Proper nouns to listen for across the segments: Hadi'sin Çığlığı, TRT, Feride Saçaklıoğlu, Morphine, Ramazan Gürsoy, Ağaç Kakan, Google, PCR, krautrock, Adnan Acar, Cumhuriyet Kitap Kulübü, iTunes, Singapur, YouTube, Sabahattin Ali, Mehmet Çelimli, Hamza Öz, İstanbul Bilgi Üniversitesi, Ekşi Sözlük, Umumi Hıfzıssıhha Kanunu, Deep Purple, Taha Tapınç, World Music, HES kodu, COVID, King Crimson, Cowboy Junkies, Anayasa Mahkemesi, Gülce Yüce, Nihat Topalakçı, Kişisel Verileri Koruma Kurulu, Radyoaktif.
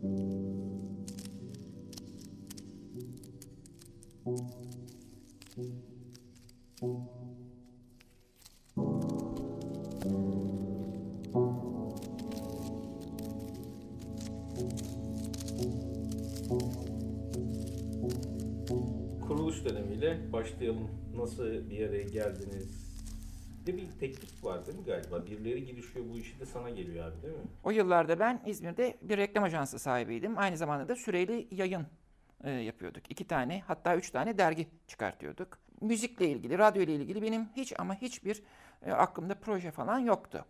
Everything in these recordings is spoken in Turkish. Kuruluş dönemiyle başlayalım. Nasıl bir araya geldiniz? Bir teklif var değil mi galiba? Birileri girişiyor, bu işi de sana geliyor abi değil mi? O yıllarda ben İzmir'de bir reklam ajansı sahibiydim. Aynı zamanda da süreli yayın yapıyorduk. 2 tane hatta 3 tane dergi çıkartıyorduk. Müzikle ilgili, radyoyla ilgili benim hiçbir aklımda proje falan yoktu.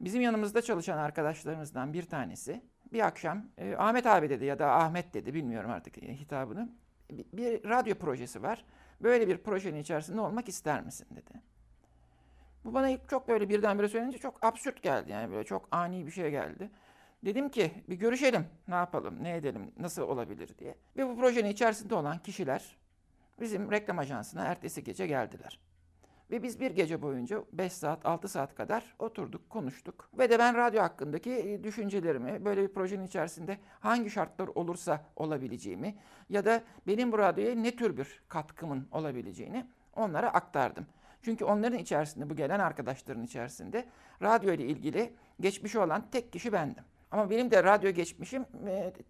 Bizim yanımızda çalışan arkadaşlarımızdan bir tanesi bir akşam Ahmet abi dedi ya da Ahmet dedi, bilmiyorum artık hitabını. Bir radyo projesi var. Böyle bir projenin içerisinde olmak ister misin dedi. Bu bana ilk çok böyle birdenbire söylenince çok absürt geldi. Yani böyle çok ani bir şey geldi. Dedim ki bir görüşelim, ne yapalım, ne edelim, nasıl olabilir diye. Ve bu projenin içerisinde olan kişiler bizim reklam ajansına ertesi gece geldiler. Ve biz bir gece boyunca 5 saat, 6 saat kadar oturduk, konuştuk. Ve de ben radyo hakkındaki düşüncelerimi, böyle bir projenin içerisinde hangi şartlar olursa olabileceğimi ya da benim bu radyoya ne tür bir katkımın olabileceğini onlara aktardım. Çünkü onların içerisinde, bu gelen arkadaşların içerisinde radyo ile ilgili geçmişi olan tek kişi bendim. Ama benim de radyo geçmişim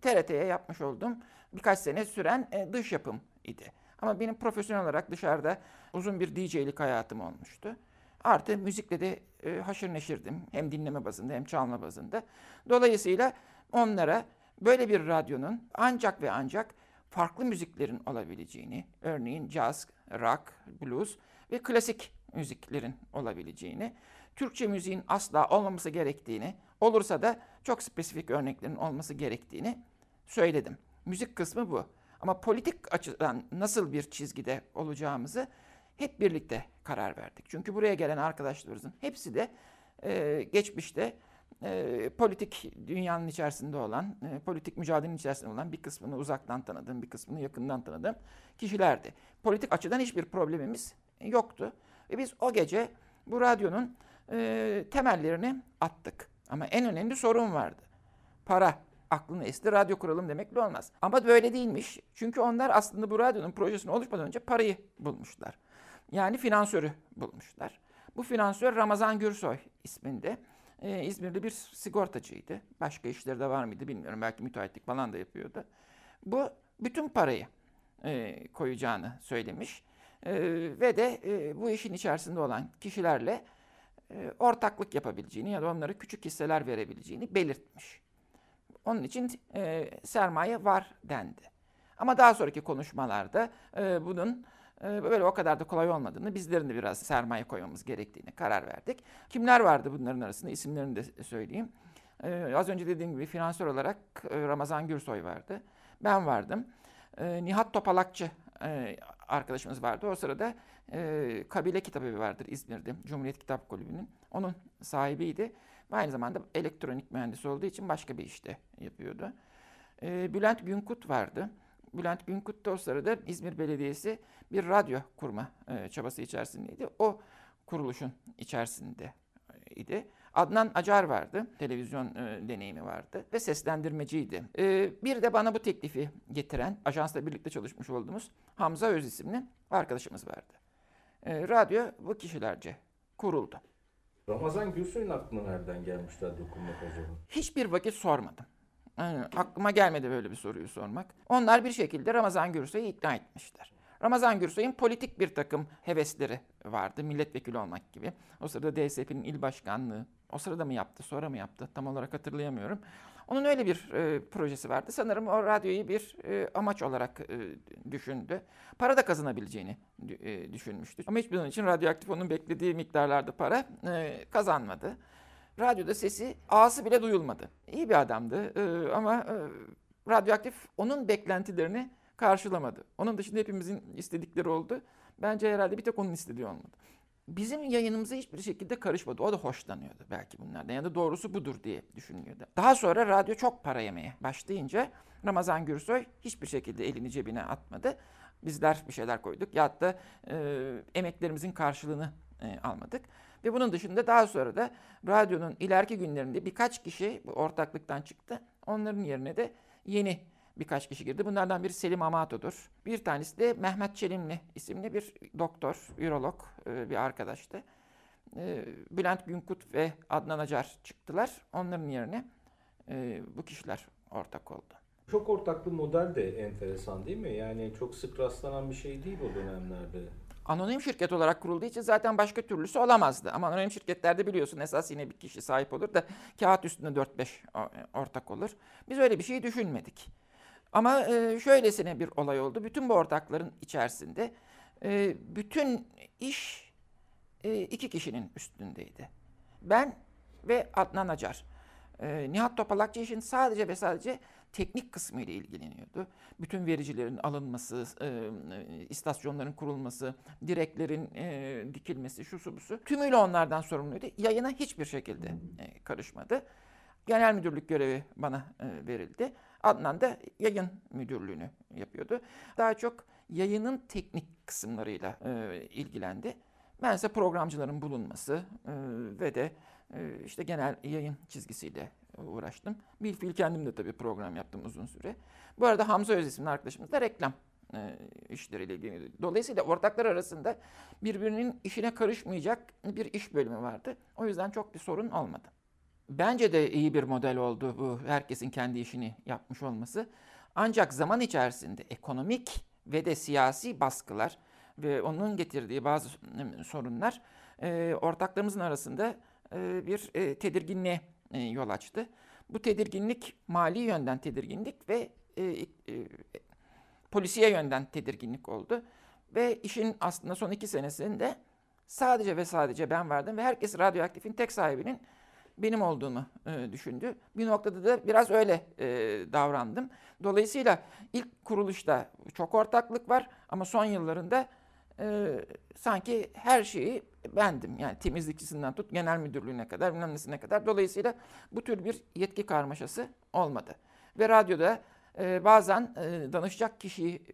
TRT'ye yapmış olduğum birkaç sene süren dış yapım idi. Ama benim profesyonel olarak dışarıda uzun bir DJ'lik hayatım olmuştu. Artı müzikle de haşır neşirdim. Hem dinleme bazında hem çalma bazında. Dolayısıyla onlara böyle bir radyonun ancak ve ancak farklı müziklerin olabileceğini, örneğin caz, rock, blues ve klasik müziklerin olabileceğini, Türkçe müziğin asla olmaması gerektiğini, olursa da çok spesifik örneklerin olması gerektiğini söyledim. Müzik kısmı bu. Ama politik açıdan nasıl bir çizgide olacağımızı hep birlikte karar verdik. Çünkü buraya gelen arkadaşlarımızın hepsi de geçmişte politik dünyanın içerisinde olan, politik mücadelenin içerisinde olan, bir kısmını uzaktan tanıdığım, bir kısmını yakından tanıdığım kişilerdi. Politik açıdan hiçbir problemimiz yoktu. Ve biz o gece bu radyonun temellerini attık. Ama en önemli sorun vardı. Para. Aklını esti, radyo kuralım demekle olmaz. Ama böyle değilmiş. Çünkü onlar aslında bu radyonun projesini oluşmadan önce parayı bulmuşlar. Yani finansörü bulmuşlar. Bu finansör Ramazan Gürsoy isminde. İzmirli bir sigortacıydı. Başka işleri de var mıydı bilmiyorum. Belki müteahhitlik falan da yapıyordu. Bu bütün parayı koyacağını söylemiş. Ve de bu işin içerisinde olan kişilerle ortaklık yapabileceğini ya da onlara küçük hisseler verebileceğini belirtmiş. Onun için sermaye var dendi. Ama daha sonraki konuşmalarda bunun böyle o kadar da kolay olmadığını, bizlerin de biraz sermaye koymamız gerektiğini karar verdik. Kimler vardı bunların arasında, isimlerini de söyleyeyim. Az önce dediğim gibi finansör olarak Ramazan Gürsoy vardı. Ben vardım. Nihat Topalakçı arkadaşımız vardı. O sırada Kabile Kitabevi vardır İzmir'de, Cumhuriyet Kitap Kulübü'nün. Onun sahibiydi. Aynı zamanda elektronik mühendisi olduğu için başka bir işte yapıyordu. Bülent Günkut vardı. Bülent Günkut da o sırada İzmir Belediyesi bir radyo kurma çabası içerisindeydi. O kuruluşun içerisindeydi. Adnan Acar vardı. Televizyon deneyimi vardı ve seslendirmeciydi. Bir de bana bu teklifi getiren, ajansla birlikte çalışmış olduğumuz Hamza Öz isimli arkadaşımız vardı. Radyo bu kişilerce kuruldu. Ramazan Gürsoy'un aklına nereden gelmişti dokunmak acaba? Hiçbir vakit sormadım. Aklıma gelmedi böyle bir soruyu sormak. Onlar bir şekilde Ramazan Gürsoy'u ikna etmişler. Ramazan Gürsoy'un politik bir takım hevesleri vardı. Milletvekili olmak gibi. O sırada DSP'nin il başkanlığı, o sırada mı yaptı, sonra mı yaptı tam olarak hatırlayamıyorum. Onun öyle bir projesi vardı. Sanırım o radyoyu bir amaç olarak düşündü. Para da kazanabileceğini düşünmüştü. Ama hiçbir zaman için Radyoaktif onun beklediği miktarlarda para kazanmadı. Radyoda sesi ağası bile duyulmadı. İyi bir adamdı ama Radyoaktif onun beklentilerini karşılamadı. Onun dışında hepimizin istedikleri oldu. Bence herhalde bir tek onun istediği olmadı. Bizim yayınımıza hiçbir şekilde karışmadı. O da hoşlanıyordu belki bunlardan. Ya da doğrusu budur diye düşünüyordu. Daha sonra radyo çok para yemeye başlayınca Ramazan Gürsoy hiçbir şekilde elini cebine atmadı. Bizler bir şeyler koyduk. Ya da emeklerimizin karşılığını almadık. Ve bunun dışında daha sonra da radyonun ileriki günlerinde birkaç kişi bu ortaklıktan çıktı. Onların yerine de yeni birkaç kişi girdi. Bunlardan biri Selim Amato'dur. Bir tanesi de Mehmet Çelimli isimli bir doktor, ürolog bir arkadaştı. Bülent Günkut ve Adnan Acar çıktılar. Onların yerine bu kişiler ortak oldu. Çok ortaklı model de enteresan değil mi? Yani çok sık rastlanan bir şey değil bu dönemlerde. Anonim şirket olarak kurulduğu için zaten başka türlüsü olamazdı. Ama anonim şirketlerde biliyorsun esas yine bir kişi sahip olur da kağıt üstünde 4-5 ortak olur. Biz öyle bir şey düşünmedik. Ama şöylesine bir olay oldu. Bütün bu ortakların içerisinde bütün iş iki kişinin üstündeydi. Ben ve Adnan Acar. Nihat Topalakçı işin sadece ve sadece teknik kısmı ile ilgileniyordu. Bütün vericilerin alınması, istasyonların kurulması, direklerin dikilmesi, şusu busu. Tümüyle onlardan sorumluydu. Yayına hiçbir şekilde karışmadı. Genel müdürlük görevi bana verildi. Adnan da yayın müdürlüğünü yapıyordu. Daha çok yayının teknik kısımlarıyla ilgilendi. Bense programcıların bulunması ve de işte genel yayın çizgisiyle uğraştım. Bilfiil kendim de tabii program yaptım uzun süre. Bu arada Hamza Öz isimli arkadaşımız da reklam işleriyle ilgileniyordu. Dolayısıyla ortaklar arasında birbirinin işine karışmayacak bir iş bölümü vardı. O yüzden çok bir sorun olmadı. Bence de iyi bir model oldu bu herkesin kendi işini yapmış olması. Ancak zaman içerisinde ekonomik ve de siyasi baskılar ve onun getirdiği bazı sorunlar ortaklarımızın arasında bir tedirginliğe yol açtı. Bu tedirginlik mali yönden tedirginlik ve polisiye yönden tedirginlik oldu. Ve işin aslında son 2 senesinde sadece ve sadece ben vardım ve herkes Radyoaktif'in tek sahibinin benim olduğunu düşündü. Bir noktada da biraz öyle davrandım. Dolayısıyla ilk kuruluşta çok ortaklık var ama son yıllarında sanki her şeyi bendim. Yani temizlikçisinden tut genel müdürlüğüne kadar, bilmem nesine kadar. Dolayısıyla bu tür bir yetki karmaşası olmadı. Ve radyoda bazen danışacak kişiyi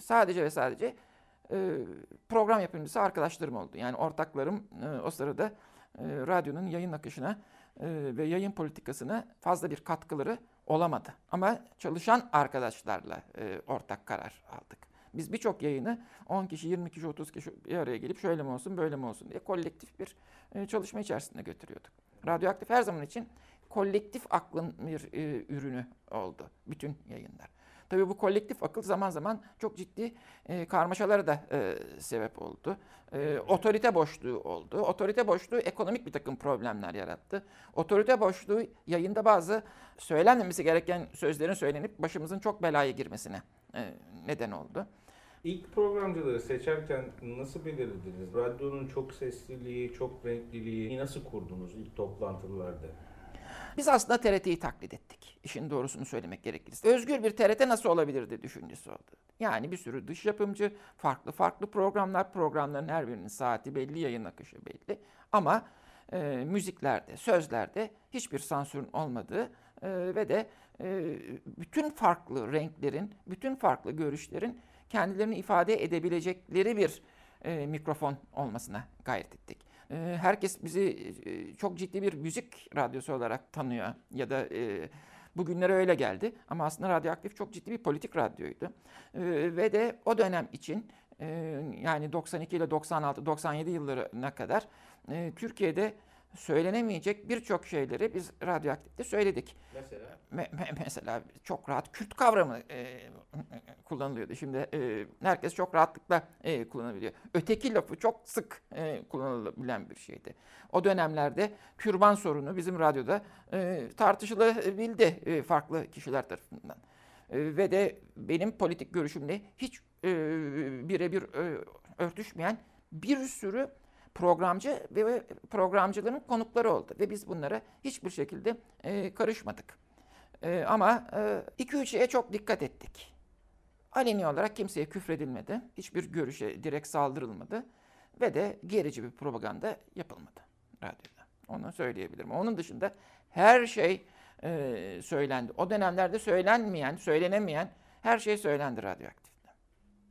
sadece ve sadece program yapımcısı arkadaşlarım oldu. Yani ortaklarım o sırada radyonun yayın akışına ve yayın politikasına fazla bir katkıları olamadı. Ama çalışan arkadaşlarla ortak karar aldık. Biz birçok yayını 10 kişi, 20 kişi, 30 kişi bir araya gelip şöyle mi olsun, böyle mi olsun diye kolektif bir çalışma içerisinde götürüyorduk. Radyoaktif her zaman için kolektif aklın bir ürünü oldu bütün yayınlar. Tabii bu kolektif akıl zaman zaman çok ciddi karmaşalara da sebep oldu. Otorite boşluğu oldu. Otorite boşluğu ekonomik bir takım problemler yarattı. Otorite boşluğu yayında bazı söylenmemesi gereken sözlerin söylenip başımızın çok belaya girmesine neden oldu. İlk programcıları seçerken nasıl belirlediniz? Radyonun çok sesliliği, çok renkliliği nasıl kurdunuz ilk toplantılarda? Biz aslında TRT'yi taklit ettik. İşin doğrusunu söylemek gerekirse. Özgür bir TRT nasıl olabilirdi düşüncesi oldu. Yani bir sürü dış yapımcı, farklı programlar, programların her birinin saati belli, yayın akışı belli. Ama müziklerde, sözlerde hiçbir sansürün olmadığı ve de bütün farklı renklerin, bütün farklı görüşlerin kendilerini ifade edebilecekleri bir mikrofon olmasına gayret ettik. Herkes bizi çok ciddi bir müzik radyosu olarak tanıyor ya da bugünlere öyle geldi. Ama aslında Radyoaktif çok ciddi bir politik radyoydu. Ve de o dönem için yani 92 ile 96-97 yıllarına kadar Türkiye'de söylenemeyecek birçok şeyleri biz Radyoaktif'te söyledik. Mesela? Mesela çok rahat Kürt kavramı kullanılıyordu. Şimdi herkes çok rahatlıkla kullanabiliyor. Öteki lafı çok sık kullanılabilen bir şeydi. O dönemlerde türban sorunu bizim radyoda tartışılabildi farklı kişiler tarafından. Ve de benim politik görüşümle hiç birebir örtüşmeyen bir sürü programcı ve programcıların konukları oldu. Ve biz bunlara hiçbir şekilde karışmadık. Ama 2-3 şeye çok dikkat ettik. Aleni olarak kimseye küfredilmedi. Hiçbir görüşe direkt saldırılmadı. Ve de gerici bir propaganda yapılmadı radyoda. Onu söyleyebilirim. Onun dışında her şey söylendi. O dönemlerde söylenmeyen, söylenemeyen her şey söylendi Radyoaktif.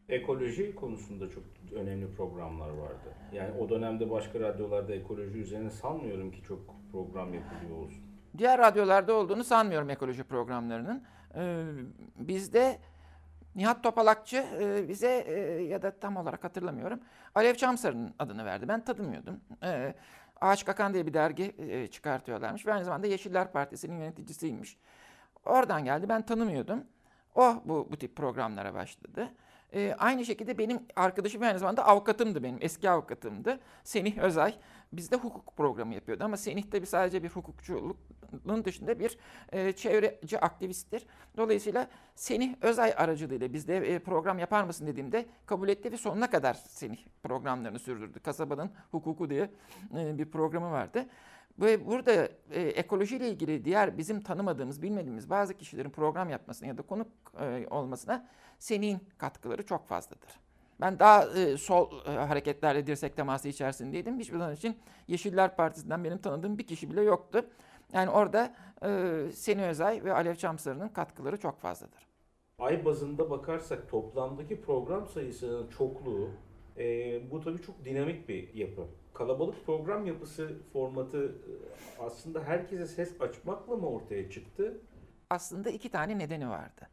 Ekoloji konusunda çok önemli programlar vardı. Yani o dönemde başka radyolarda ekoloji üzerine sanmıyorum ki çok program yapılıyor olsun. Diğer radyolarda olduğunu sanmıyorum ekoloji programlarının. Bizde Nihat Topalakçı bize ya da tam olarak hatırlamıyorum, Alev Çamsar'ın adını verdi. Ben tanımıyordum. Ağaç Kakan diye bir dergi çıkartıyorlarmış ve aynı zamanda Yeşiller Partisi'nin yöneticisiymiş. Oradan geldi, ben tanımıyordum. O bu tip programlara başladı. Aynı şekilde benim arkadaşım aynı zamanda avukatımdı benim, eski avukatımdı. Senih Özay bizde hukuk programı yapıyordu ama Senih tabii sadece bir hukukçuluğun dışında bir çevreci aktivisttir. Dolayısıyla Senih Özay aracılığıyla bizde program yapar mısın dediğimde kabul etti ve sonuna kadar Senih programlarını sürdürdü. Kasabanın Hukuku diye bir programı vardı. Ve burada ekolojiyle ilgili diğer bizim tanımadığımız, bilmediğimiz bazı kişilerin program yapmasına ya da konuk olmasına senin katkıları çok fazladır. Ben daha sol hareketlerle dirsek teması içerisindeydim. Hiçbir zaman için Yeşiller Partisi'nden benim tanıdığım bir kişi bile yoktu. Yani orada Senin Özay ve Alev Çamsarı'nın katkıları çok fazladır. Ay bazında bakarsak toplamdaki program sayısının çokluğu, bu tabii çok dinamik bir yapı. Kalabalık program yapısı formatı aslında herkese ses açmakla mı ortaya çıktı? Aslında iki tane nedeni vardı.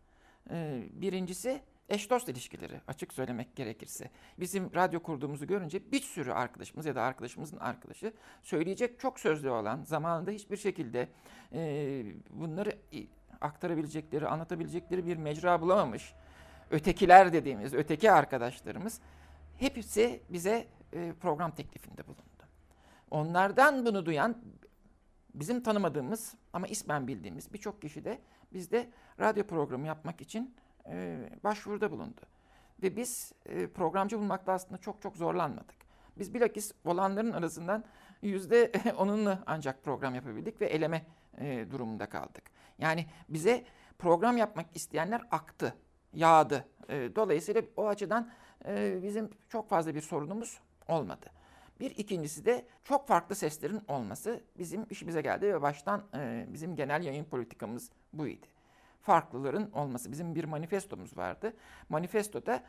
Birincisi eş dost ilişkileri, açık söylemek gerekirse. Bizim radyo kurduğumuzu görünce bir sürü arkadaşımız ya da arkadaşımızın arkadaşı söyleyecek çok sözlü olan, zamanında hiçbir şekilde bunları aktarabilecekleri, anlatabilecekleri bir mecra bulamamış ötekiler dediğimiz, öteki arkadaşlarımız hepsi bize program teklifinde bulundu. Onlardan bunu duyan bizim tanımadığımız ama ismen bildiğimiz birçok kişi de bizde radyo programı yapmak için başvuruda bulundu. Ve biz programcı bulmakta aslında çok çok zorlanmadık. Biz bilakis olanların arasından %10'unu ancak program yapabildik ve eleme durumunda kaldık. Yani bize program yapmak isteyenler aktı, yağdı. Dolayısıyla o açıdan bizim çok fazla bir sorunumuz olmadı. Bir ikincisi de çok farklı seslerin olması bizim işimize geldi ve baştan bizim genel yayın politikamız buydu. Farklıların olması. Bizim bir manifestomuz vardı. Manifestoda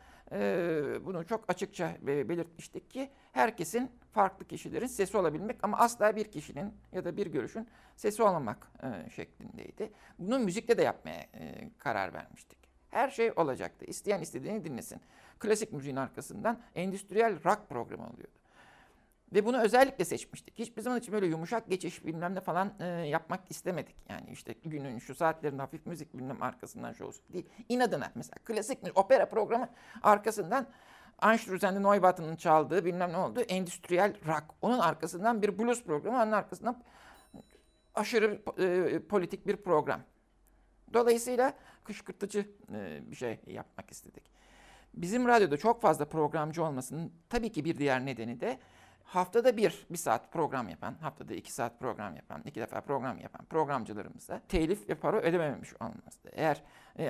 bunu çok açıkça belirtmiştik ki herkesin, farklı kişilerin sesi olabilmek ama asla bir kişinin ya da bir görüşün sesi olmamak şeklindeydi. Bunu müzikle de yapmaya karar vermiştik. Her şey olacaktı. İsteyen istediğini dinlesin. Klasik müziğin arkasından endüstriyel rock programı oluyordu. Ve bunu özellikle seçmiştik. Hiçbir zaman için böyle yumuşak geçiş bilmem ne falan yapmak istemedik. Yani işte günün şu saatlerinde hafif müzik bilmem arkasından şu olsun değil. İnadına mesela klasik müzik, opera programı arkasından Anschlus'un Neubaht'ın çaldığı bilmem ne oldu. Endüstriyel rock. Onun arkasından bir blues programı, onun arkasından aşırı politik bir program. Dolayısıyla kışkırtıcı bir şey yapmak istedik. Bizim radyoda çok fazla programcı olmasının tabii ki bir diğer nedeni de haftada bir saat program yapan, haftada 2 saat program yapan, 2 defa program yapan programcılarımıza telif ve para ödememiş olmazdı. Eğer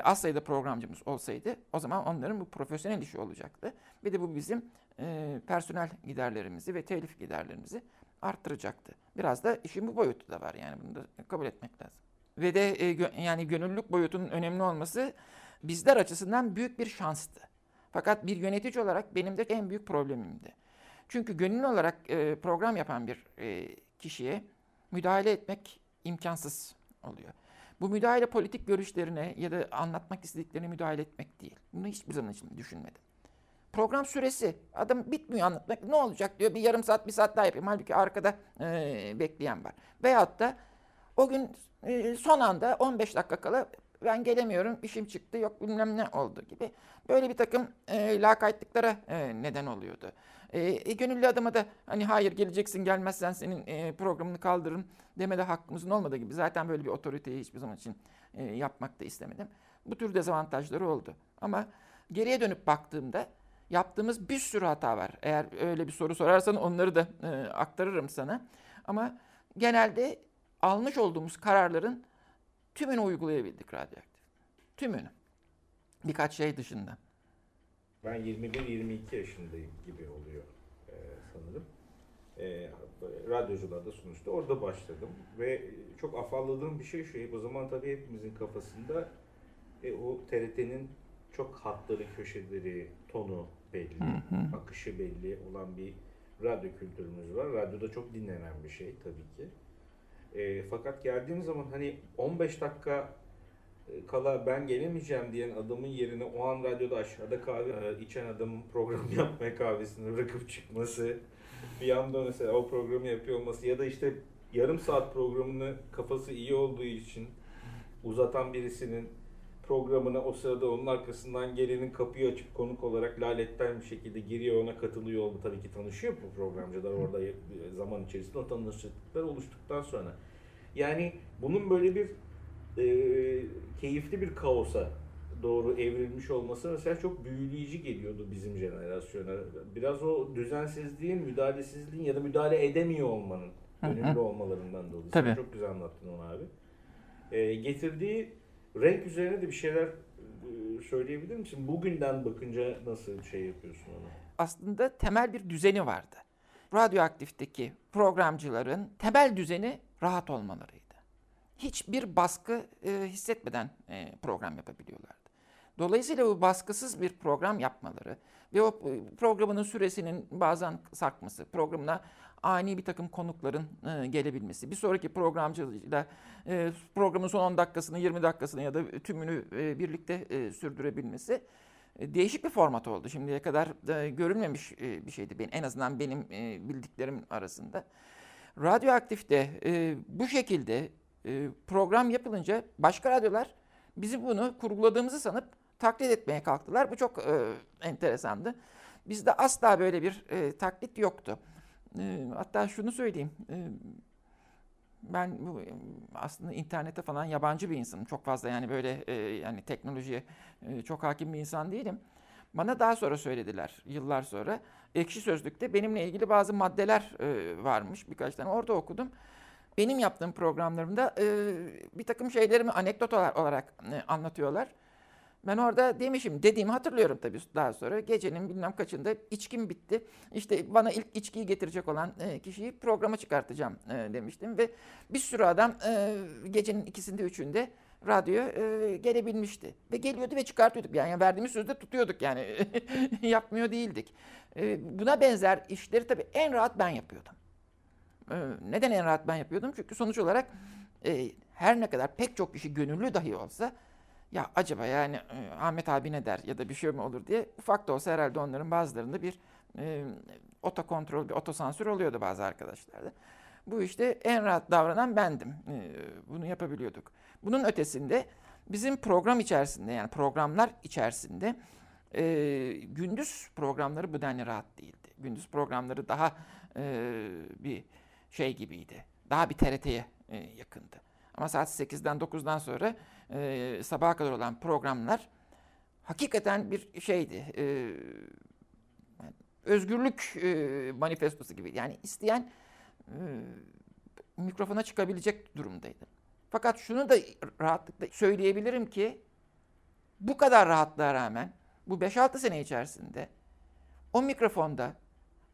az sayıda programcımız olsaydı o zaman onların bu profesyonel işi olacaktı. Bir de bu bizim personel giderlerimizi ve telif giderlerimizi arttıracaktı. Biraz da işin bu boyutu da var, yani bunu da kabul etmek lazım. Ve de yani gönüllülük boyutunun önemli olması bizler açısından büyük bir şanstı. Fakat bir yönetici olarak benim de en büyük problemimdi. Çünkü gönüllü olarak program yapan bir kişiye müdahale etmek imkansız oluyor. Bu müdahale politik görüşlerine ya da anlatmak istediklerine müdahale etmek değil. Bunu hiçbir zaman için düşünmedim. Program süresi, adam bitmiyor anlatmak, ne olacak diyor, bir yarım saat, bir saat daha yapayım. Halbuki arkada bekleyen var. Veyahut da o gün son anda 15 dakika kala ben gelemiyorum, işim çıktı, yok bilmem ne oldu gibi. Böyle bir takım lakaytlıklara neden oluyordu. Gönüllü adama da hani hayır geleceksin, gelmezsen senin programını kaldırırım demede hakkımızın olmadığı gibi. Zaten böyle bir otoriteyi hiçbir zaman için yapmak da istemedim. Bu tür dezavantajları oldu. Ama geriye dönüp baktığımda yaptığımız bir sürü hata var. Eğer öyle bir soru sorarsan onları da aktarırım sana. Ama genelde almış olduğumuz kararların tümünü uygulayabildik Radyoaktif. Tümünü. Birkaç şey dışında. Ben 21-22 yaşındayım gibi oluyor sanırım. Radyocularda sonuçta orada başladım. Ve çok afalladığım bir şey şu. O zaman tabii hepimizin kafasında o TRT'nin çok hatları, köşeleri, tonu belli, akışı belli olan bir radyo kültürümüz var. Radyoda çok dinlenen bir şey tabii ki. Fakat geldiğim zaman hani 15 dakika kala ben gelemeyeceğim diyen adamın yerine o an radyoda aşağıda kahve içen adamın program yapmaya kahvesini bırakıp çıkması, bir yandan mesela o programı yapıyor olması ya da işte yarım saat programını kafası iyi olduğu için uzatan birisinin programına o sırada onun arkasından gelenin kapıyı açıp konuk olarak laletten bir şekilde giriyor, ona katılıyor oldu. Tabii ki tanışıyor bu programcılar orada zaman içerisinde, o tanışıklıklar oluştuktan sonra. Yani bunun böyle bir keyifli bir kaosa doğru evrilmiş olması mesela çok büyüleyici geliyordu bizim jenerasyona. Biraz o düzensizliğin, müdahalesizliğin ya da müdahale edemiyor olmanın önemli olmalarından dolayı. Tabii. Çok güzel anlattın onu abi. Getirdiği renk üzerine de bir şeyler söyleyebilir misin? Bugünden bakınca nasıl bir şey yapıyorsun ona? Aslında temel bir düzeni vardı. Radyoaktif'teki programcıların temel düzeni rahat olmalarıydı. Hiçbir baskı hissetmeden program yapabiliyorlardı. Dolayısıyla bu baskısız bir program yapmaları ve o programının süresinin bazen sarkması, programına ani bir takım konukların gelebilmesi, bir sonraki programcıyla programın son 10 dakikasını, 20 dakikasını ya da tümünü birlikte sürdürebilmesi değişik bir format oldu. Şimdiye kadar görülmemiş bir şeydi en azından benim bildiklerim arasında. Radyoaktif'te bu şekilde program yapılınca başka radyolar bizi bunu kurguladığımızı sanıp taklit etmeye kalktılar. Bu çok enteresandı. Bizde asla böyle bir taklit yoktu. Hatta şunu söyleyeyim. Ben aslında internete falan yabancı bir insanım. Çok fazla yani böyle yani teknolojiye çok hakim bir insan değilim. Bana daha sonra söylediler, yıllar sonra. Ekşi Sözlük'te benimle ilgili bazı maddeler varmış. Birkaç tane orada okudum. Benim yaptığım programlarımda bir takım şeylerimi anekdot olarak anlatıyorlar. Ben orada demişim, dediğimi hatırlıyorum tabii daha sonra. Gecenin bilmem kaçında içkim bitti. İşte bana ilk içkiyi getirecek olan kişiyi programa çıkartacağım demiştim. Ve bir sürü adam gecenin ikisinde, üçünde radyoya gelebilmişti. Ve geliyordu ve çıkartıyorduk. Yani verdiğimiz sözde tutuyorduk yani. Yapmıyor değildik. Buna benzer işleri tabii en rahat ben yapıyordum. Neden en rahat ben yapıyordum? Çünkü sonuç olarak her ne kadar pek çok kişi gönüllü dahi olsa, ya acaba yani Ahmet abi ne der ya da bir şey mi olur diye ufak da olsa herhalde onların bazılarında bir otokontrol, bir otosansür oluyordu bazı arkadaşlarda. Bu işte en rahat davranan bendim. Bunu yapabiliyorduk. Bunun ötesinde bizim program içerisinde, yani programlar içerisinde gündüz programları bu denli rahat değildi. Gündüz programları daha bir şey gibiydi. Daha bir TRT'ye yakındı. Ama saat 8'den 9'dan sonra sabaha kadar olan programlar hakikaten bir şeydi. Özgürlük manifestosu gibiydi. Yani isteyen mikrofona çıkabilecek durumdaydı. Fakat şunu da rahatlıkla söyleyebilirim ki bu kadar rahatlığa rağmen bu 5-6 sene içerisinde o mikrofonda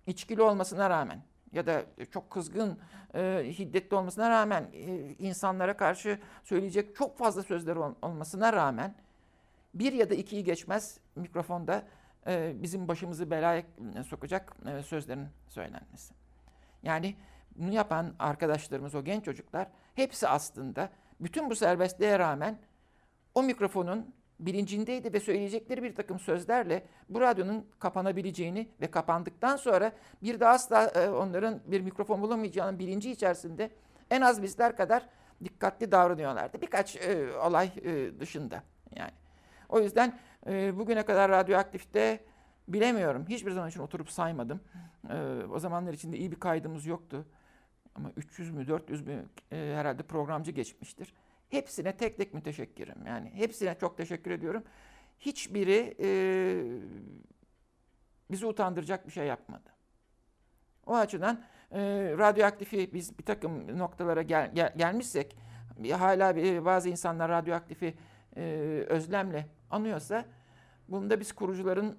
içkili olmasına rağmen ya da çok kızgın, hiddetli olmasına rağmen, insanlara karşı söyleyecek çok fazla sözler olmasına rağmen bir ya da ikiyi geçmez mikrofonda bizim başımızı belaya sokacak sözlerin söylenmesi. Yani bunu yapan arkadaşlarımız, o genç çocuklar hepsi aslında bütün bu serbestliğe rağmen o mikrofonun bilincindeydi ve söyleyecekleri bir takım sözlerle bu radyonun kapanabileceğini ve kapandıktan sonra bir daha asla onların bir mikrofon bulamayacağının bilinci içerisinde en az bizler kadar dikkatli davranıyorlardı. Birkaç olay dışında yani. O yüzden bugüne kadar Radyoaktif'te bilemiyorum. Hiçbir zaman için oturup saymadım. O zamanlar içinde iyi bir kaydımız yoktu. Ama 300 mü 400 mü herhalde programcı geçmiştir. Hepsine tek tek müteşekkirim. Yani hepsine çok teşekkür ediyorum. Hiçbiri bizi utandıracak bir şey yapmadı. O açıdan Radyoaktif'i biz bir takım noktalara gelmişsek, hala bazı insanlar Radyoaktif'i özlemle anıyorsa, bunda biz kurucuların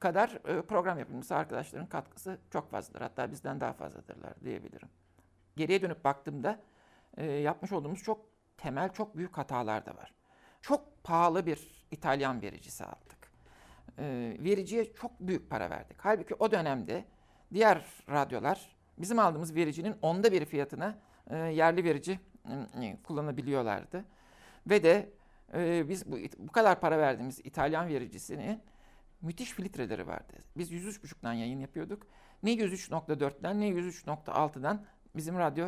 kadar program yapılması, arkadaşların katkısı çok fazladır. Hatta bizden daha fazladırlar diyebilirim. Geriye dönüp baktığımda yapmış olduğumuz çok temel, çok büyük hatalar da var. Çok pahalı bir İtalyan vericisi aldık. Vericiye çok büyük para verdik. Halbuki o dönemde diğer radyolar bizim aldığımız vericinin 1/10 fiyatına yerli verici kullanabiliyorlardı. Ve de biz bu kadar para verdiğimiz İtalyan vericisinin müthiş filtreleri vardı. Biz 103.5'dan yayın yapıyorduk. Ne 103.4'ten ne 103.6'dan bizim radyo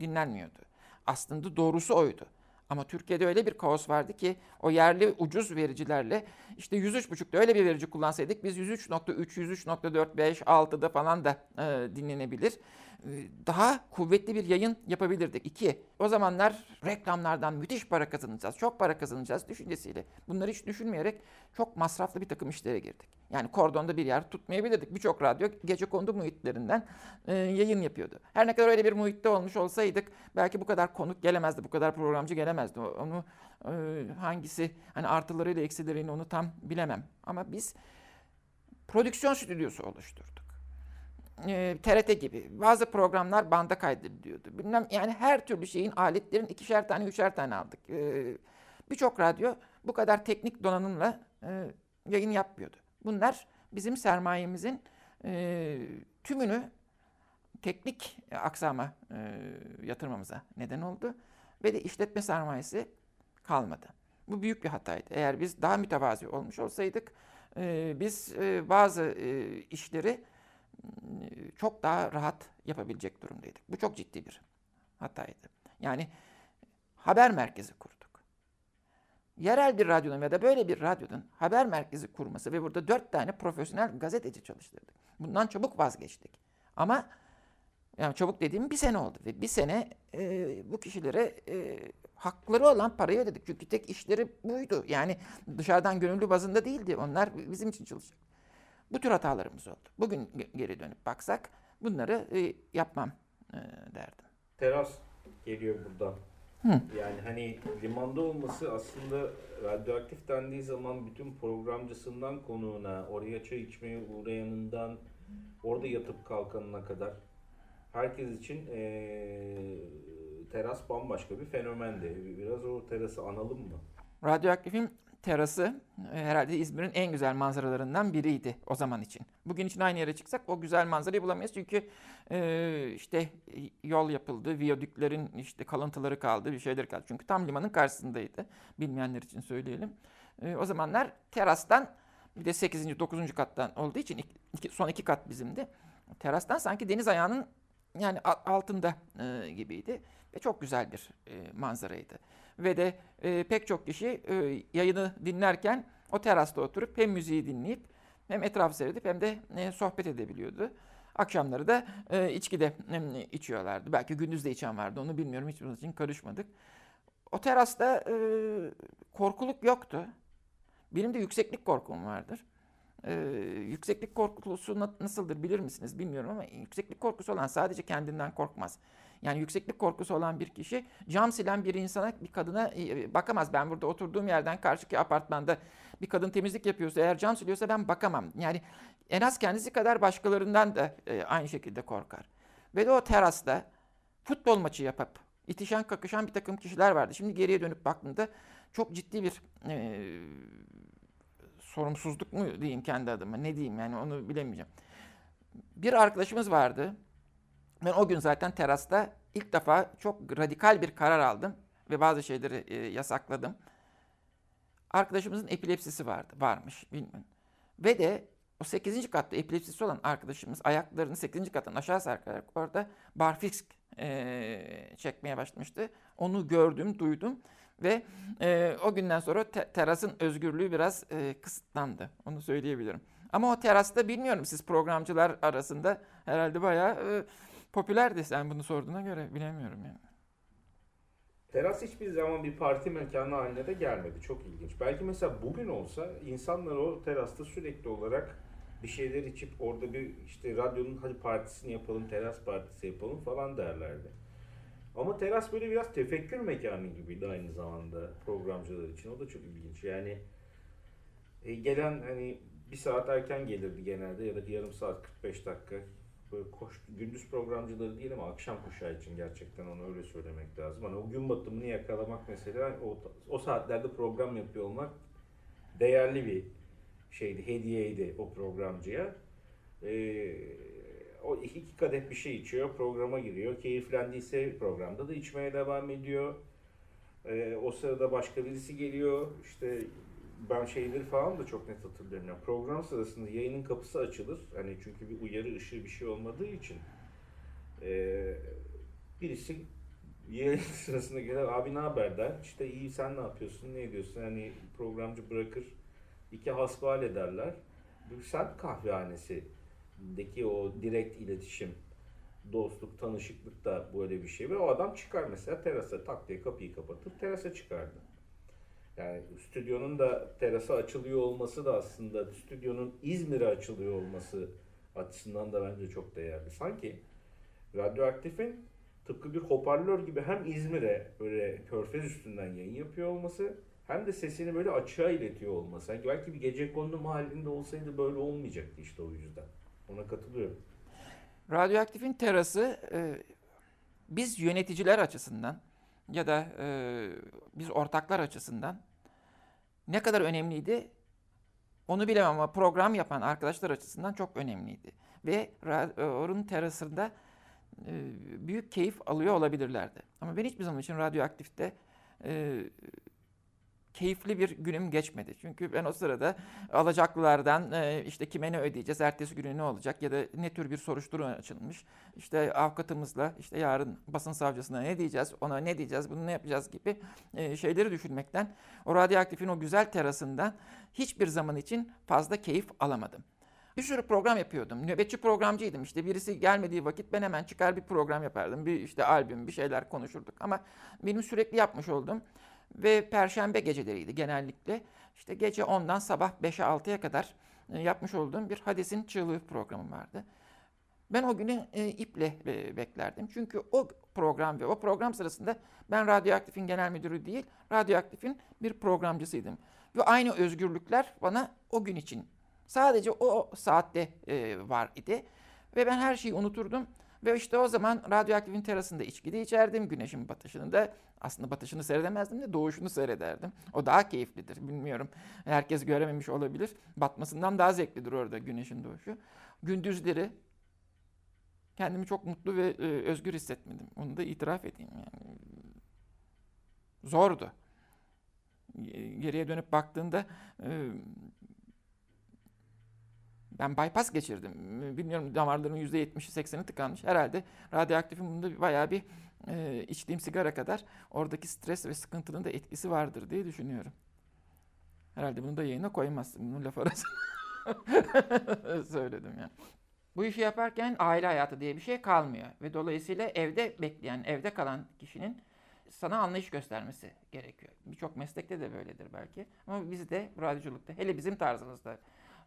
dinlenmiyordu. Aslında doğrusu oydu. Ama Türkiye'de öyle bir kaos vardı ki o yerli ucuz vericilerle işte 103.5'da öyle bir verici kullansaydık biz 103.3, 103.4, 5, 6'da falan da dinlenebilir. Daha kuvvetli bir yayın yapabilirdik. 2. O zamanlar reklamlardan müthiş para kazanacağız, çok para kazanacağız düşüncesiyle. Bunları hiç düşünmeyerek çok masraflı bir takım işlere girdik. Yani kordonda bir yer tutmayabilirdik. Birçok radyo gecekondu muhitlerinden yayın yapıyordu. Her ne kadar öyle bir muhitte olmuş olsaydık belki bu kadar konuk gelemezdi, bu kadar programcı gelemezdi. Onu hangisi, hani artılarıyla eksileriyle onu tam bilemem. Ama biz prodüksiyon stüdyosu oluşturduk. TRT gibi. Bazı programlar banda kaydediliyordu. Bilmem, yani her türlü şeyin, aletlerin 2'şer tane, 3'er tane aldık. Birçok radyo bu kadar teknik donanımla yayın yapmıyordu. Bunlar bizim sermayemizin tümünü teknik aksama yatırmamıza neden oldu. Ve de işletme sermayesi kalmadı. Bu büyük bir hataydı. Eğer biz daha mütevazi olmuş olsaydık biz bazı işleri çok daha rahat yapabilecek durumdaydık. Bu çok ciddi bir hataydı. Yani haber merkezi kurduk. Yerel bir radyonun ya da böyle bir radyonun haber merkezi kurması ve burada 4 tane profesyonel gazeteci çalıştırdık. Bundan çabuk vazgeçtik. Ama yani çabuk dediğim 1 sene oldu ve 1 sene bu kişilere hakları olan parayı ödedik. Çünkü tek işleri buydu. Yani dışarıdan gönüllü bazında değildi. Onlar bizim için çalıştık. Bu tür hatalarımız oldu. Bugün geri dönüp baksak bunları yapmam derdim. Teras geliyor buradan. Hı. Yani hani limanda olması aslında radyoaktif dendiği zaman bütün programcısından konuğuna, oraya çay içmeye uğrayanından, orada yatıp kalkanına kadar herkes için teras bambaşka bir fenomendi. Biraz o terası analım mı? Radyoaktifin terası herhalde İzmir'in en güzel manzaralarından biriydi o zaman için. Bugün için aynı yere çıksak o güzel manzarayı bulamayız çünkü işte yol yapıldı, viyadüklerin işte kalıntıları kaldı, bir şeyler kaldı. Çünkü tam limanın karşısındaydı. Bilmeyenler için söyleyelim. O zamanlar terastan, bir de 8. 9. kattan olduğu için son 2 kat bizimdi. Terastan sanki deniz ayağının yani altında gibiydi ve çok güzel bir manzaraydı. Ve de pek çok kişi yayını dinlerken o terasta oturup hem müziği dinleyip hem etrafı seyredip hem de sohbet edebiliyordu. Akşamları da içki de içiyorlardı. Belki gündüz de içen vardı, onu bilmiyorum, hiç bunun için karışmadık. O terasta korkuluk yoktu. Benim de yükseklik korkum vardır. Yükseklik korkusu nasıldır bilir misiniz bilmiyorum ama yükseklik korkusu olan sadece kendinden korkmaz. Yani yükseklik korkusu olan bir kişi cam silen bir insana, bir kadına bakamaz. Ben burada oturduğum yerden karşıki apartmanda bir kadın temizlik yapıyorsa, eğer cam siliyorsa ben bakamam. Yani en az kendisi kadar başkalarından da aynı şekilde korkar. Ve de o terasta futbol maçı yapıp itişen kakışan bir takım kişiler vardı. Şimdi geriye dönüp baktığımda çok ciddi bir sorumsuzluk mu diyeyim kendi adıma, ne diyeyim yani onu bilemeyeceğim. Bir arkadaşımız vardı. Ben o gün zaten terasta ilk defa çok radikal bir karar aldım ve bazı şeyleri yasakladım. Arkadaşımızın epilepsisi varmış, bilmem. Ve de o 8. katta epilepsisi olan arkadaşımız ayaklarını 8. kattan aşağı sarkarak orada barfiks çekmeye başlamıştı. Onu gördüm, duydum. Ve o günden sonra terasın özgürlüğü biraz kısıtlandı. Onu söyleyebilirim. Ama o terasta bilmiyorum, siz programcılar arasında herhalde bayağı popülerdi. Sen bunu sorduğuna göre bilemiyorum yani. Teras hiçbir zaman bir parti mekanı haline de gelmedi. Çok ilginç. Belki mesela bugün olsa insanlar o terasta sürekli olarak bir şeyler içip orada bir işte radyonun hadi partisini yapalım, teras partisi yapalım falan derlerdi. Ama teras böyle biraz tefekkür mekanı gibiydi aynı zamanda programcılar için. O da çok ilginç. Yani gelen hani bir saat erken gelirdi genelde ya da bir yarım saat 45 dakika. Böyle gündüz programcıları değil ama akşam kuşağı için gerçekten onu öyle söylemek lazım. Hani o gün batımını yakalamak mesela o saatlerde program yapıyor olmak değerli bir şeydi, hediyeydi o programcıya. o iki kadeh bir şey içiyor, programa giriyor. Keyiflendiyse programda da içmeye devam ediyor. O sırada başka birisi geliyor. İşte ben şeyleri falan da çok net hatırlıyorum. Yani program sırasında yayının kapısı açılır. Hani çünkü bir uyarı ışığı bir şey olmadığı için birisi yayın sırasında gelir, abi ne haber der. İşte iyi, sen ne yapıyorsun, ne ediyorsun? Hani programcı bırakır, iki hasbihal ederler. Büyükşehir kahvehanesindeki o direkt iletişim, dostluk, tanışıklık da böyle bir şey. Ve o adam çıkar mesela terasa, tak diye kapıyı kapatır, terasa çıkardı. Yani stüdyonun da terasa açılıyor olması da aslında stüdyonun İzmir'e açılıyor olması açısından da bence çok değerli. Sanki Radyoaktif'in tıpkı bir hoparlör gibi hem İzmir'e böyle körfez üstünden yayın yapıyor olması, hem de sesini böyle açığa iletiyor olması. Yani belki bir gecekondu mahallinde olsaydı böyle olmayacaktı, işte o yüzden. Ona katılıyorum. Radyoaktif'in terası biz yöneticiler açısından ya da biz ortaklar açısından ne kadar önemliydi onu bilemem ama program yapan arkadaşlar açısından çok önemliydi. Ve onun terasında büyük keyif alıyor olabilirlerdi. Ama ben hiçbir zaman için Radyoaktif'te keyifli bir günüm geçmedi. Çünkü ben o sırada alacaklılardan işte kime ne ödeyeceğiz, ertesi günü ne olacak ya da ne tür bir soruşturma açılmış. İşte avukatımızla işte yarın basın savcısına ne diyeceğiz, ona ne diyeceğiz, bunu ne yapacağız gibi şeyleri düşünmekten, o Radyoaktif'in o güzel terasından hiçbir zaman için fazla keyif alamadım. Bir sürü program yapıyordum. Nöbetçi programcıydım. İşte birisi gelmediği vakit ben hemen çıkar bir program yapardım. Bir işte albüm, bir şeyler konuşurduk ama benim sürekli yapmış olduğum ve perşembe geceleriydi genellikle. İşte gece 10'dan sabah 5'e 6'ya kadar yapmış olduğum bir Hadi'sin Çığlığı programı vardı. Ben o günü iple beklerdim. Çünkü o program ve o program sırasında ben Radyoaktif'in genel müdürü değil, Radyoaktif'in bir programcısıydım. Ve aynı özgürlükler bana o gün için sadece o saatte var idi. Ve ben her şeyi unuturdum. Ve işte o zaman Radyoaktif'in terasında içki de içerdim. Güneşin batışını da, aslında batışını seyredemezdim de doğuşunu seyrederdim. O daha keyiflidir. Bilmiyorum, herkes görememiş olabilir. Batmasından daha zevklidir orada güneşin doğuşu. Gündüzleri kendimi çok mutlu ve özgür hissetmedim. Onu da itiraf edeyim yani. Zordu. Geriye dönüp baktığında ben bypass geçirdim. Bilmiyorum, damarların %70-80'i tıkanmış. Herhalde Radyoaktif'in bunda bayağı bir içtiğim sigara kadar oradaki stres ve sıkıntının da etkisi vardır diye düşünüyorum. Herhalde bunu da yayına koymazsın. Bunu laf arasına söyledim yani. Bu işi yaparken aile hayatı diye bir şey kalmıyor. Ve dolayısıyla evde bekleyen, evde kalan kişinin sana anlayış göstermesi gerekiyor. Birçok meslekte de böyledir belki. Ama bizde, radyoculukta, hele bizim tarzımızda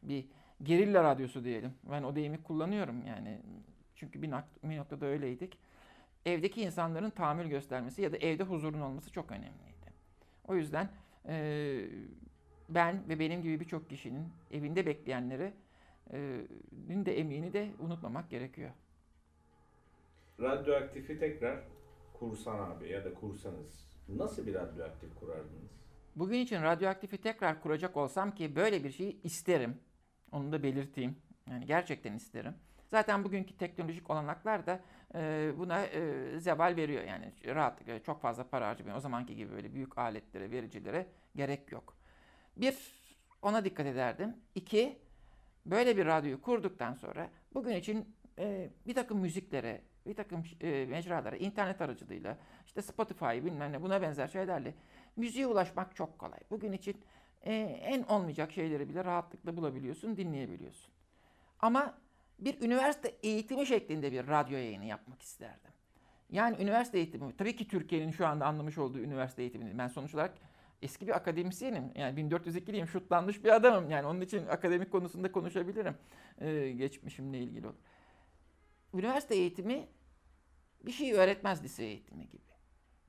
bir gerilla radyosu diyelim. Ben o deyimi kullanıyorum yani. Çünkü bir noktada öyleydik. Evdeki insanların tahammül göstermesi ya da evde huzurun olması çok önemliydi. O yüzden ben ve benim gibi birçok kişinin evinde bekleyenleri de emeğini de unutmamak gerekiyor. Radyoaktif'i tekrar kursan abi ya da kursanız nasıl bir radyoaktif kurardınız? Bugün için Radyoaktif'i tekrar kuracak olsam, ki böyle bir şeyi isterim. Onu da belirteyim. Yani gerçekten isterim. Zaten bugünkü teknolojik olanaklar da buna zeval veriyor. Yani rahatlıkla çok fazla para harcamıyor. O zamanki gibi böyle büyük aletlere, vericilere gerek yok. Bir, ona dikkat ederdim. İki, böyle bir radyoyu kurduktan sonra bugün için bir takım müziklere, bir takım mecralara, internet aracılığıyla, işte Spotify, bilmem ne, buna benzer şeylerle müziğe ulaşmak çok kolay. Bugün için en olmayacak şeyleri bile rahatlıkla bulabiliyorsun, dinleyebiliyorsun. Ama bir üniversite eğitimi şeklinde bir radyo yayını yapmak isterdim. Yani üniversite eğitimi, tabii ki Türkiye'nin şu anda anlamış olduğu üniversite eğitimini. Ben sonuç olarak eski bir akademisyenim. Yani 1402'liyim, şutlanmış bir adamım. Yani onun için akademik konusunda konuşabilirim. Geçmişimle ilgili olur. Üniversite eğitimi bir şey öğretmez lise eğitimi gibi.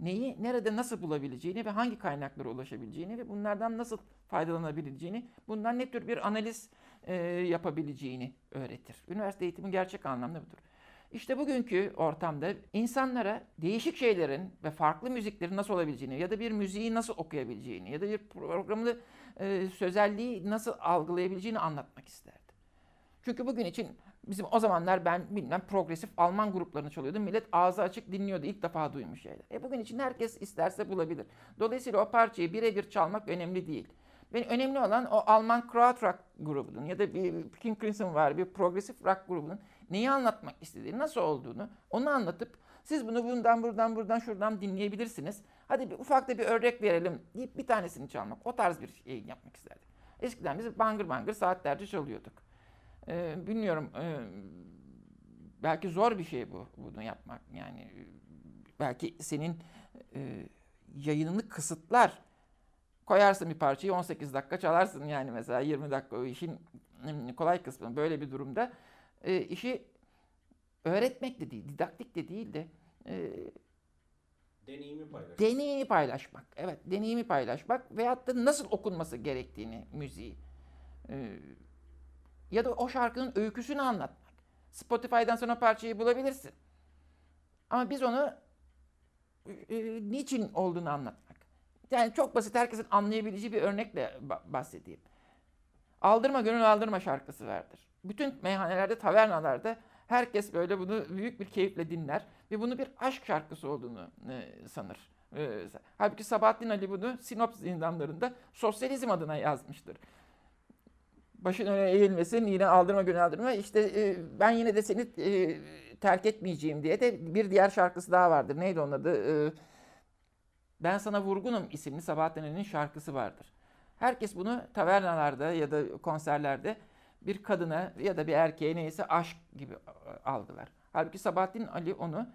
Neyi, nerede, nasıl bulabileceğini ve hangi kaynaklara ulaşabileceğini ve bunlardan nasıl faydalanabileceğini, bundan ne tür bir analiz yapabileceğini öğretir. Üniversite eğitimi gerçek anlamda budur. İşte bugünkü ortamda insanlara değişik şeylerin ve farklı müziklerin nasıl olabileceğini ya da bir müziği nasıl okuyabileceğini ya da bir programı sözelliği nasıl algılayabileceğini anlatmak isterdim. Çünkü bugün için Bizim o zamanlar ben bilmem progresif Alman gruplarını çalıyordum. Millet ağzı açık dinliyordu. İlk defa duymuş şeyler. Bugün için herkes isterse bulabilir. Dolayısıyla o parçayı birebir çalmak önemli değil. Benim önemli olan o Alman krautrock grubunun ya da bir King Crimson var, bir progresif rock grubunun neyi anlatmak istediğini, nasıl olduğunu onu anlatıp siz bunu buradan dinleyebilirsiniz. Hadi bir ufak da bir örnek verelim deyip bir tanesini çalmak. O tarz bir şey yapmak isterdim. Eskiden biz bangır saatlerce çalıyorduk. Bilmiyorum, belki zor bir şey bunu yapmak. Yani belki senin yayınını kısıtlar. Koyarsın bir parçayı 18 dakika çalarsın yani mesela 20 dakika o işin kolay kısmı. Böyle bir durumda işi öğretmek de değil, didaktik de değil de deneyimi paylaşmak. Evet, deneyimi paylaşmak veyahut da nasıl okunması gerektiğini müziği ya da o şarkının öyküsünü anlatmak. Spotify'dan sonra parçayı bulabilirsin. Ama biz onu niçin olduğunu anlatmak. Yani çok basit, herkesin anlayabileceği bir örnekle bahsedeyim. Aldırma Gönül Aldırma şarkısı vardır. Bütün meyhanelerde, tavernalarda herkes böyle bunu büyük bir keyifle dinler ve bunu bir aşk şarkısı olduğunu sanır. Halbuki Sabahattin Ali bunu Sinop İdamları'nda sosyalizm adına yazmıştır. Başın öne eğilmesin, yine aldırma gönül aldırma, işte ben yine de seni terk etmeyeceğim diye de bir diğer şarkısı daha vardır. Neydi onun adı? Ben Sana Vurgunum isimli Sabahattin Ali'nin şarkısı vardır. Herkes bunu tavernalarda ya da konserlerde bir kadına ya da bir erkeğe neyse aşk gibi algılar. Halbuki Sabahattin Ali onu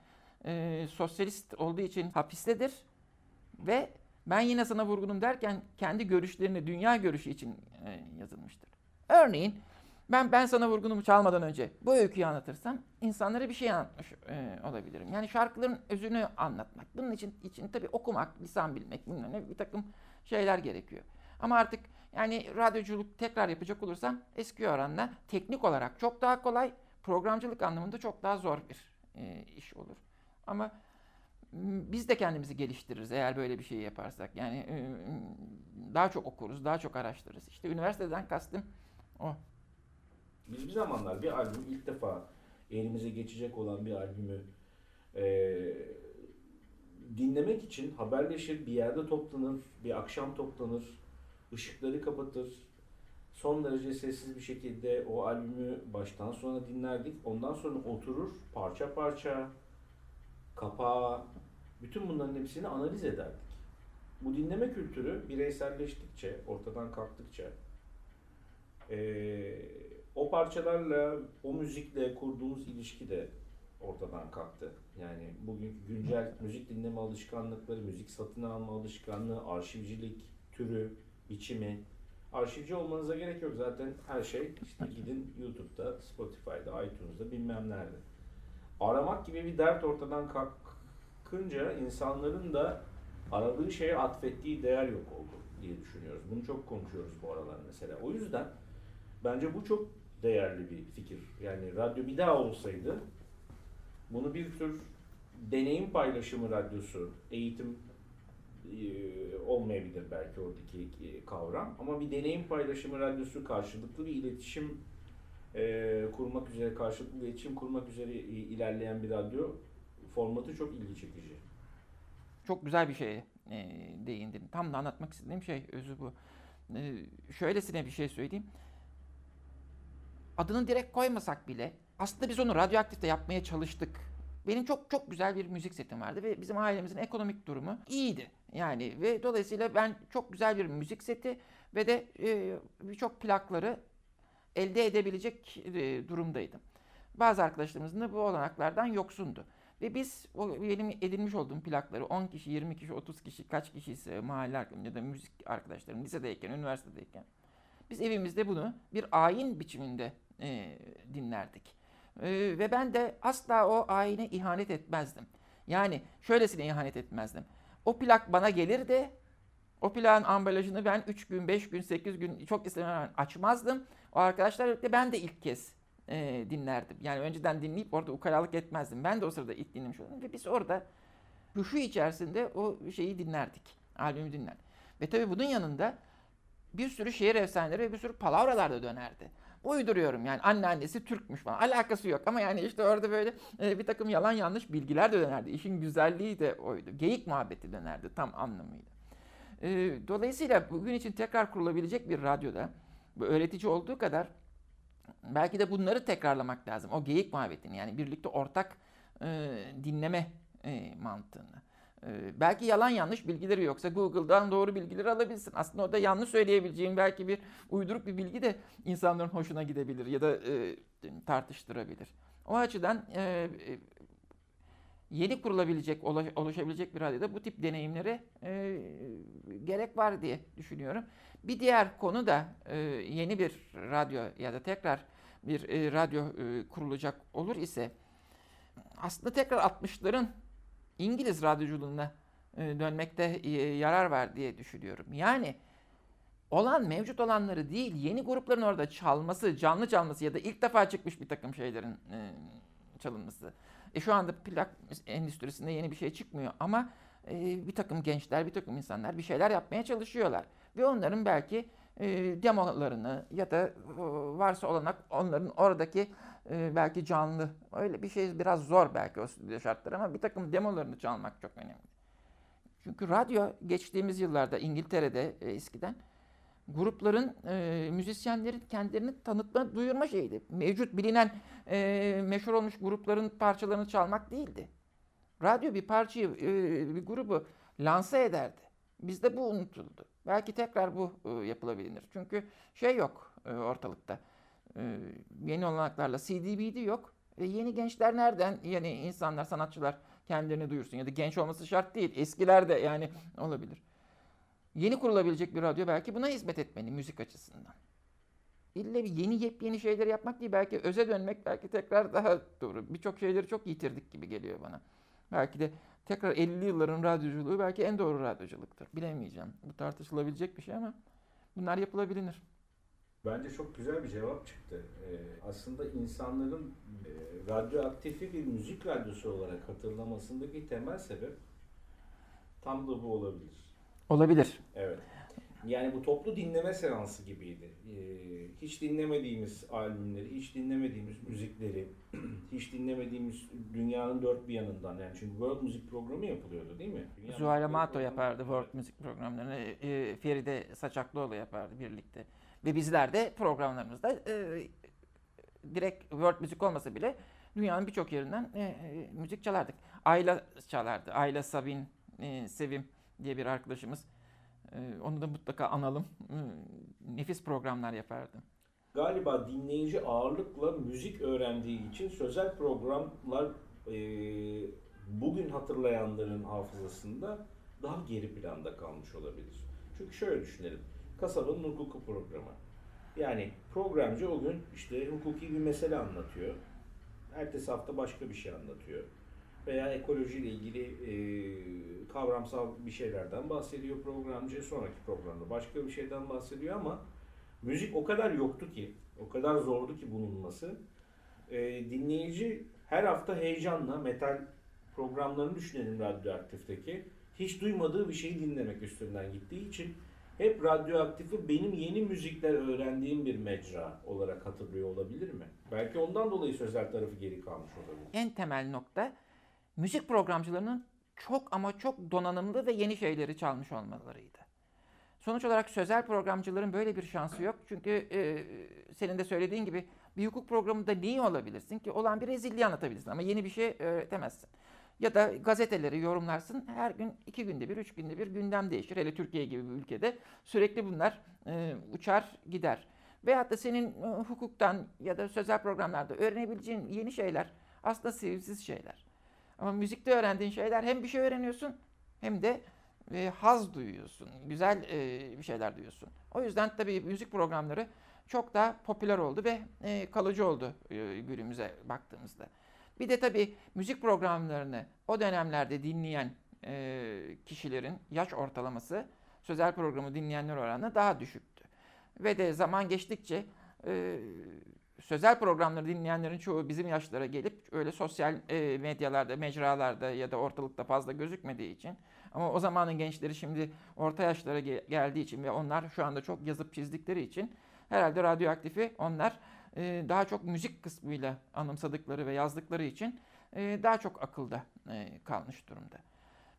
sosyalist olduğu için hapistedir ve ben yine sana vurgunum derken kendi görüşlerini, dünya görüşü için yazılmıştır. Örneğin ben sana vurgunumu çalmadan önce bu öyküyü anlatırsam insanlara bir şey anlatmış olabilirim. Yani şarkıların özünü anlatmak. Bunun için tabii okumak, lisan bilmek, bunun önüne bir takım şeyler gerekiyor. Ama artık yani radyoculuk tekrar yapacak olursam eski oranla teknik olarak çok daha kolay, programcılık anlamında çok daha zor bir iş olur. Ama biz de kendimizi geliştiririz eğer böyle bir şey yaparsak. Yani daha çok okuruz, daha çok araştırırız. İşte üniversiteden kastım o. Biz bir zamanlar bir albüm, ilk defa elimize geçecek olan bir albümü dinlemek için haberleşir, bir yerde toplanır, bir akşam toplanır, ışıkları kapatır. Son derece sessiz bir şekilde o albümü baştan sona dinlerdik. Ondan sonra oturur, parça parça, kapağı, bütün bunların hepsini analiz ederdik. Bu dinleme kültürü bireyselleştikçe, ortadan kalktıkça o parçalarla, o müzikle kurduğumuz ilişki de ortadan kalktı. Yani bugünkü güncel müzik dinleme alışkanlıkları, müzik satın alma alışkanlığı, arşivcilik türü, biçimi. Arşivci olmanıza gerek yok zaten, her şey işte gidin YouTube'da, Spotify'da, iTunes'da bilmem nerede. Aramak gibi bir dert ortadan kalkınca insanların da aradığı şeye atfettiği değer yok oldu diye düşünüyoruz. Bunu çok konuşuyoruz bu aralar mesela. O yüzden bence bu çok değerli bir fikir. Yani radyo bir daha olsaydı bunu bir tür deneyim paylaşımı radyosu, eğitim olmayabilir belki oradaki kavram ama bir deneyim paylaşımı radyosu, karşılıklı bir iletişim kurmak üzere, karşılıklı iletişim kurmak üzere ilerleyen bir radyo formatı çok ilgi çekici. Çok güzel bir şeye değindim. Tam da anlatmak istediğim şey, özü bu. Şöylesine bir şey söyleyeyim. Adını direkt koymasak bile aslında biz onu Radyoaktif'te yapmaya çalıştık. Benim çok çok güzel bir müzik setim vardı ve bizim ailemizin ekonomik durumu iyiydi. Yani ve dolayısıyla ben çok güzel bir müzik seti ve de birçok plakları elde edebilecek durumdaydım. Bazı arkadaşlarımızın da bu olanaklardan yoksundu. Ve biz benim edinmiş olduğum plakları 10 kişi, 20 kişi, 30 kişi, kaç kişiyse mahalle arkadaşlarım ya da müzik arkadaşlarım lisedeyken, üniversitedeyken biz evimizde bunu bir ayin biçiminde dinlerdik. Ve ben de asla o ayine ihanet etmezdim. Yani şöylesine ihanet etmezdim. O plak bana gelirdi. O plağın ambalajını ben 3 gün, 5 gün, 8 gün çok istemeden açmazdım. O arkadaşlar da ben de ilk kez dinlerdim. Yani önceden dinleyip orada ukalalık etmezdim. Ben de o sırada ilk dinlemiş oldum. Ve biz orada huşu içerisinde o şeyi dinlerdik. Albümü dinlerdik. Ve tabii bunun yanında bir sürü şehir efsaneleri ve bir sürü palavralar da dönerdi. uyduruyorum yani, anneannesi Türkmüş falan, alakası yok ama yani işte orada böyle bir takım yalan yanlış bilgiler de dönerdi. İşin güzelliği de oydu. Geyik muhabbeti dönerdi tam anlamıyla. Dolayısıyla bugün için tekrar kurulabilecek bir radyoda öğretici olduğu kadar belki de bunları tekrarlamak lazım. O geyik muhabbetini, yani birlikte ortak dinleme mantığını. Belki yalan yanlış bilgileri yoksa Google'dan doğru bilgileri alabilsin. Aslında orada yanlış söyleyebileceğin belki bir uyduruk bir bilgi de insanların hoşuna gidebilir ya da tartıştırabilir. O açıdan yeni kurulabilecek, oluşabilecek bir halde bu tip deneyimlere gerek var diye düşünüyorum. Bir diğer konu da yeni bir radyo ya da tekrar bir radyo kurulacak olur ise aslında tekrar 60'ların İngiliz radyoculuğuna dönmekte yarar var diye düşünüyorum. Yani olan, mevcut olanları değil, yeni grupların orada çalması, canlı çalması ya da ilk defa çıkmış bir takım şeylerin çalınması. Şu anda plak endüstrisinde yeni bir şey çıkmıyor ama bir takım gençler, bir takım insanlar bir şeyler yapmaya çalışıyorlar. Ve onların belki demolarını ya da varsa olanak onların oradaki belki canlı, öyle bir şey biraz zor belki o stüdyo şartları ama bir takım demolarını çalmak çok önemli. Çünkü radyo geçtiğimiz yıllarda İngiltere'de eskiden grupların, müzisyenlerin kendilerini tanıtma, duyurma şeydi. Mevcut bilinen, meşhur olmuş grupların parçalarını çalmak değildi. Radyo bir parçayı, bir grubu lanse ederdi. Bizde bu unutuldu. Belki tekrar bu yapılabilir. Çünkü şey yok ortalıkta. Yeni olanaklarla CD/BD yok. Yeni gençler nereden, yani insanlar, sanatçılar kendilerini duyursun ya da genç olması şart değil. Eskiler de yani olabilir. Yeni kurulabilecek bir radyo belki buna hizmet etmeli müzik açısından. İlle yeni yepyeni şeyler yapmak değil, belki öze dönmek belki tekrar daha doğru. Birçok şeyleri çok yitirdik gibi geliyor bana. Belki de tekrar 50'li yılların radyoculuğu belki en doğru radyoculuktur. Bilemeyeceğim. Bu tartışılabilecek bir şey ama bunlar yapılabilir. Bence çok güzel bir cevap çıktı. Aslında insanların radyoaktifi bir müzik radyosu olarak hatırlamasındaki temel sebep tam da bu olabilir. Olabilir. Evet. Yani bu toplu dinleme seansı gibiydi. Hiç dinlemediğimiz albümleri, hiç dinlemediğimiz müzikleri, hiç dinlemediğimiz dünyanın dört bir yanından. Yani çünkü World Music programı yapılıyordu değil mi? Zuhal Mato yapardı World Music programlarını. Feride Saçaklıoğlu yapardı birlikte. Ve bizler de programlarımızda direkt World Music olmasa bile dünyanın birçok yerinden müzik çalardık. Ayla çalardı. Ayla Sabin, Sevim diye bir arkadaşımız. Onu da mutlaka analım. Nefis programlar yapardı. Galiba dinleyici ağırlıkla müzik öğrendiği için sözel programlar bugün hatırlayanların hafızasında daha geri planda kalmış olabilir. Çünkü şöyle düşünelim. Kasabın hukuku programı. Yani programcı o gün işte hukuki bir mesele anlatıyor. Ertesi hafta başka bir şey anlatıyor. Veya ekolojiyle ilgili kavramsal bir şeylerden bahsediyor programcı. Sonraki programda başka bir şeyden bahsediyor ama müzik o kadar yoktu ki, o kadar zordu ki bulunması. Dinleyici her hafta heyecanla metal programlarını düşünelim radyoaktifteki. Hiç duymadığı bir şeyi dinlemek üstünden gittiği için hep radyoaktifi benim yeni müzikler öğrendiğim bir mecra olarak hatırlıyor olabilir mi? Belki ondan dolayı sözel tarafı geri kalmış olabilir. En temel nokta müzik programcılarının çok ama çok donanımlı ve yeni şeyleri çalmış olmalarıydı. Sonuç olarak sözel programcıların böyle bir şansı yok. Çünkü senin de söylediğin gibi bir hukuk programında niye olabilirsin ki? Olan bir rezilliği anlatabilirsin ama yeni bir şey öğretemezsin. Ya da gazeteleri yorumlarsın. Her gün, 2 günde bir, 3 günde bir gündem değişir. Hele Türkiye gibi bir ülkede sürekli bunlar uçar gider. Veyahut da senin hukuktan ya da sözel programlarda öğrenebileceğin yeni şeyler aslında sevimsiz şeyler. Ama müzikte öğrendiğin şeyler hem bir şey öğreniyorsun hem de haz duyuyorsun. Güzel bir şeyler duyuyorsun. O yüzden tabii müzik programları çok daha popüler oldu ve kalıcı oldu günümüze baktığımızda. Bir de tabii müzik programlarını o dönemlerde dinleyen kişilerin yaş ortalaması sözel programı dinleyenler oranına daha düşüktü. Ve de zaman geçtikçe sözel programları dinleyenlerin çoğu bizim yaşlara gelip öyle sosyal medyalarda, mecralarda ya da ortalıkta fazla gözükmediği için ama o zamanın gençleri şimdi orta yaşlara geldiği için ve onlar şu anda çok yazıp çizdikleri için herhalde radyoaktifi onlar daha çok müzik kısmıyla anımsadıkları ve yazdıkları için daha çok akılda kalmış durumda.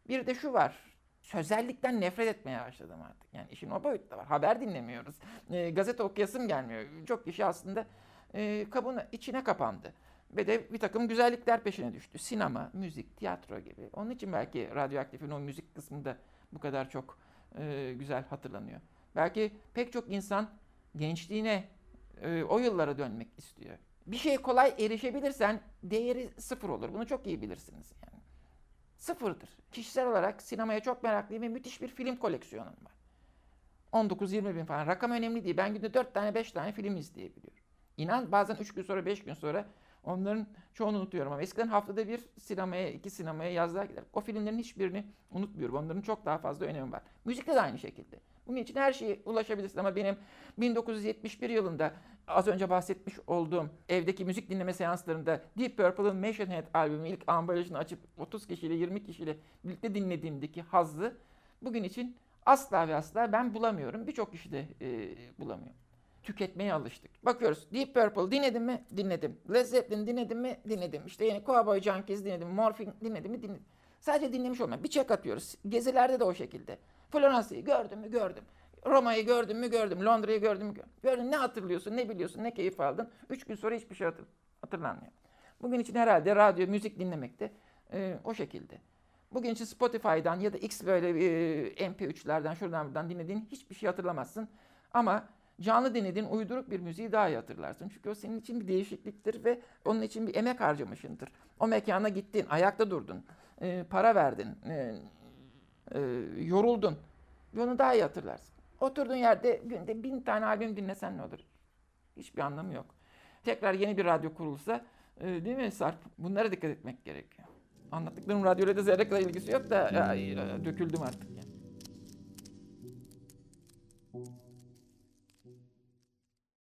Bir de şu var. Sözellikten nefret etmeye başladım artık. Yani işin o boyutu da var. Haber dinlemiyoruz. Gazete okuyasım gelmiyor. Çok kişi aslında kabına, içine kapandı. Ve de bir takım güzellikler peşine düştü. Sinema, müzik, tiyatro gibi. Onun için belki Radyoaktif'in o müzik kısmında bu kadar çok güzel hatırlanıyor. Belki pek çok insan gençliğine, o yıllara dönmek istiyor. Bir şeye kolay erişebilirsen değeri sıfır olur. Bunu çok iyi bilirsiniz yani. Sıfırdır. Kişisel olarak sinemaya çok meraklıyım ve müthiş bir film koleksiyonum var. 19-20 bin falan. Rakam önemli değil. Ben günde 4 tane 5 tane film izleyebiliyorum. İnan bazen 3 gün sonra 5 gün sonra onların çoğunu unutuyorum ama eskiden haftada bir sinemaya, 2 sinemaya yazlığa giderdim. O filmlerin hiçbirini unutmuyorum. Onların çok daha fazla önemi var. Müzikte de aynı şekilde. Bunun için her şeye ulaşabilirsin ama benim 1971 yılında az önce bahsetmiş olduğum evdeki müzik dinleme seanslarında Deep Purple'ın Machine Head albümü ilk ambalajını açıp 30 kişiyle 20 kişiyle birlikte dinlediğimdeki hazzı bugün için asla ve asla ben bulamıyorum. Birçok kişi de bulamıyor. Tüketmeye alıştık. Bakıyoruz Deep Purple dinledim mi? Dinledim. Led Zeppelin dinledim mi? Dinledim. İşte yeni Cowboy Junkies dinledim. Morphine dinledim mi? Dinledim. Sadece dinlemiş olmuyor. Bir çek atıyoruz. Gezilerde de o şekilde. Floransa'yı gördüm mü? Gördüm. Roma'yı gördüm mü? Gördüm. Londra'yı gördüm mü? Gördüm. Gördüm. Ne hatırlıyorsun? Ne biliyorsun? Ne keyif aldın? 3 gün sonra hiçbir şey hatırlanmıyor. Bugün için herhalde radyo, müzik dinlemek de o şekilde. Bugün için Spotify'dan ya da X böyle MP3'lerden şuradan buradan dinlediğin hiçbir şey hatırlamazsın. Ama canlı dinlediğin uyduruk bir müziği daha iyi hatırlarsın. Çünkü o senin için bir değişikliktir ve onun için bir emek harcamışındır. O mekana gittin, ayakta durdun, para verdin, yoruldun. Onu daha iyi hatırlarsın. Oturduğun yerde günde 1000 tane albüm dinlesen ne olur? Hiçbir anlamı yok. Tekrar yeni bir radyo kurulsa, değil mi Sarp? Bunlara dikkat etmek gerekiyor. Anlattıklarım radyoyla da zerre kadar ilgisi yok da döküldüm artık. Yani.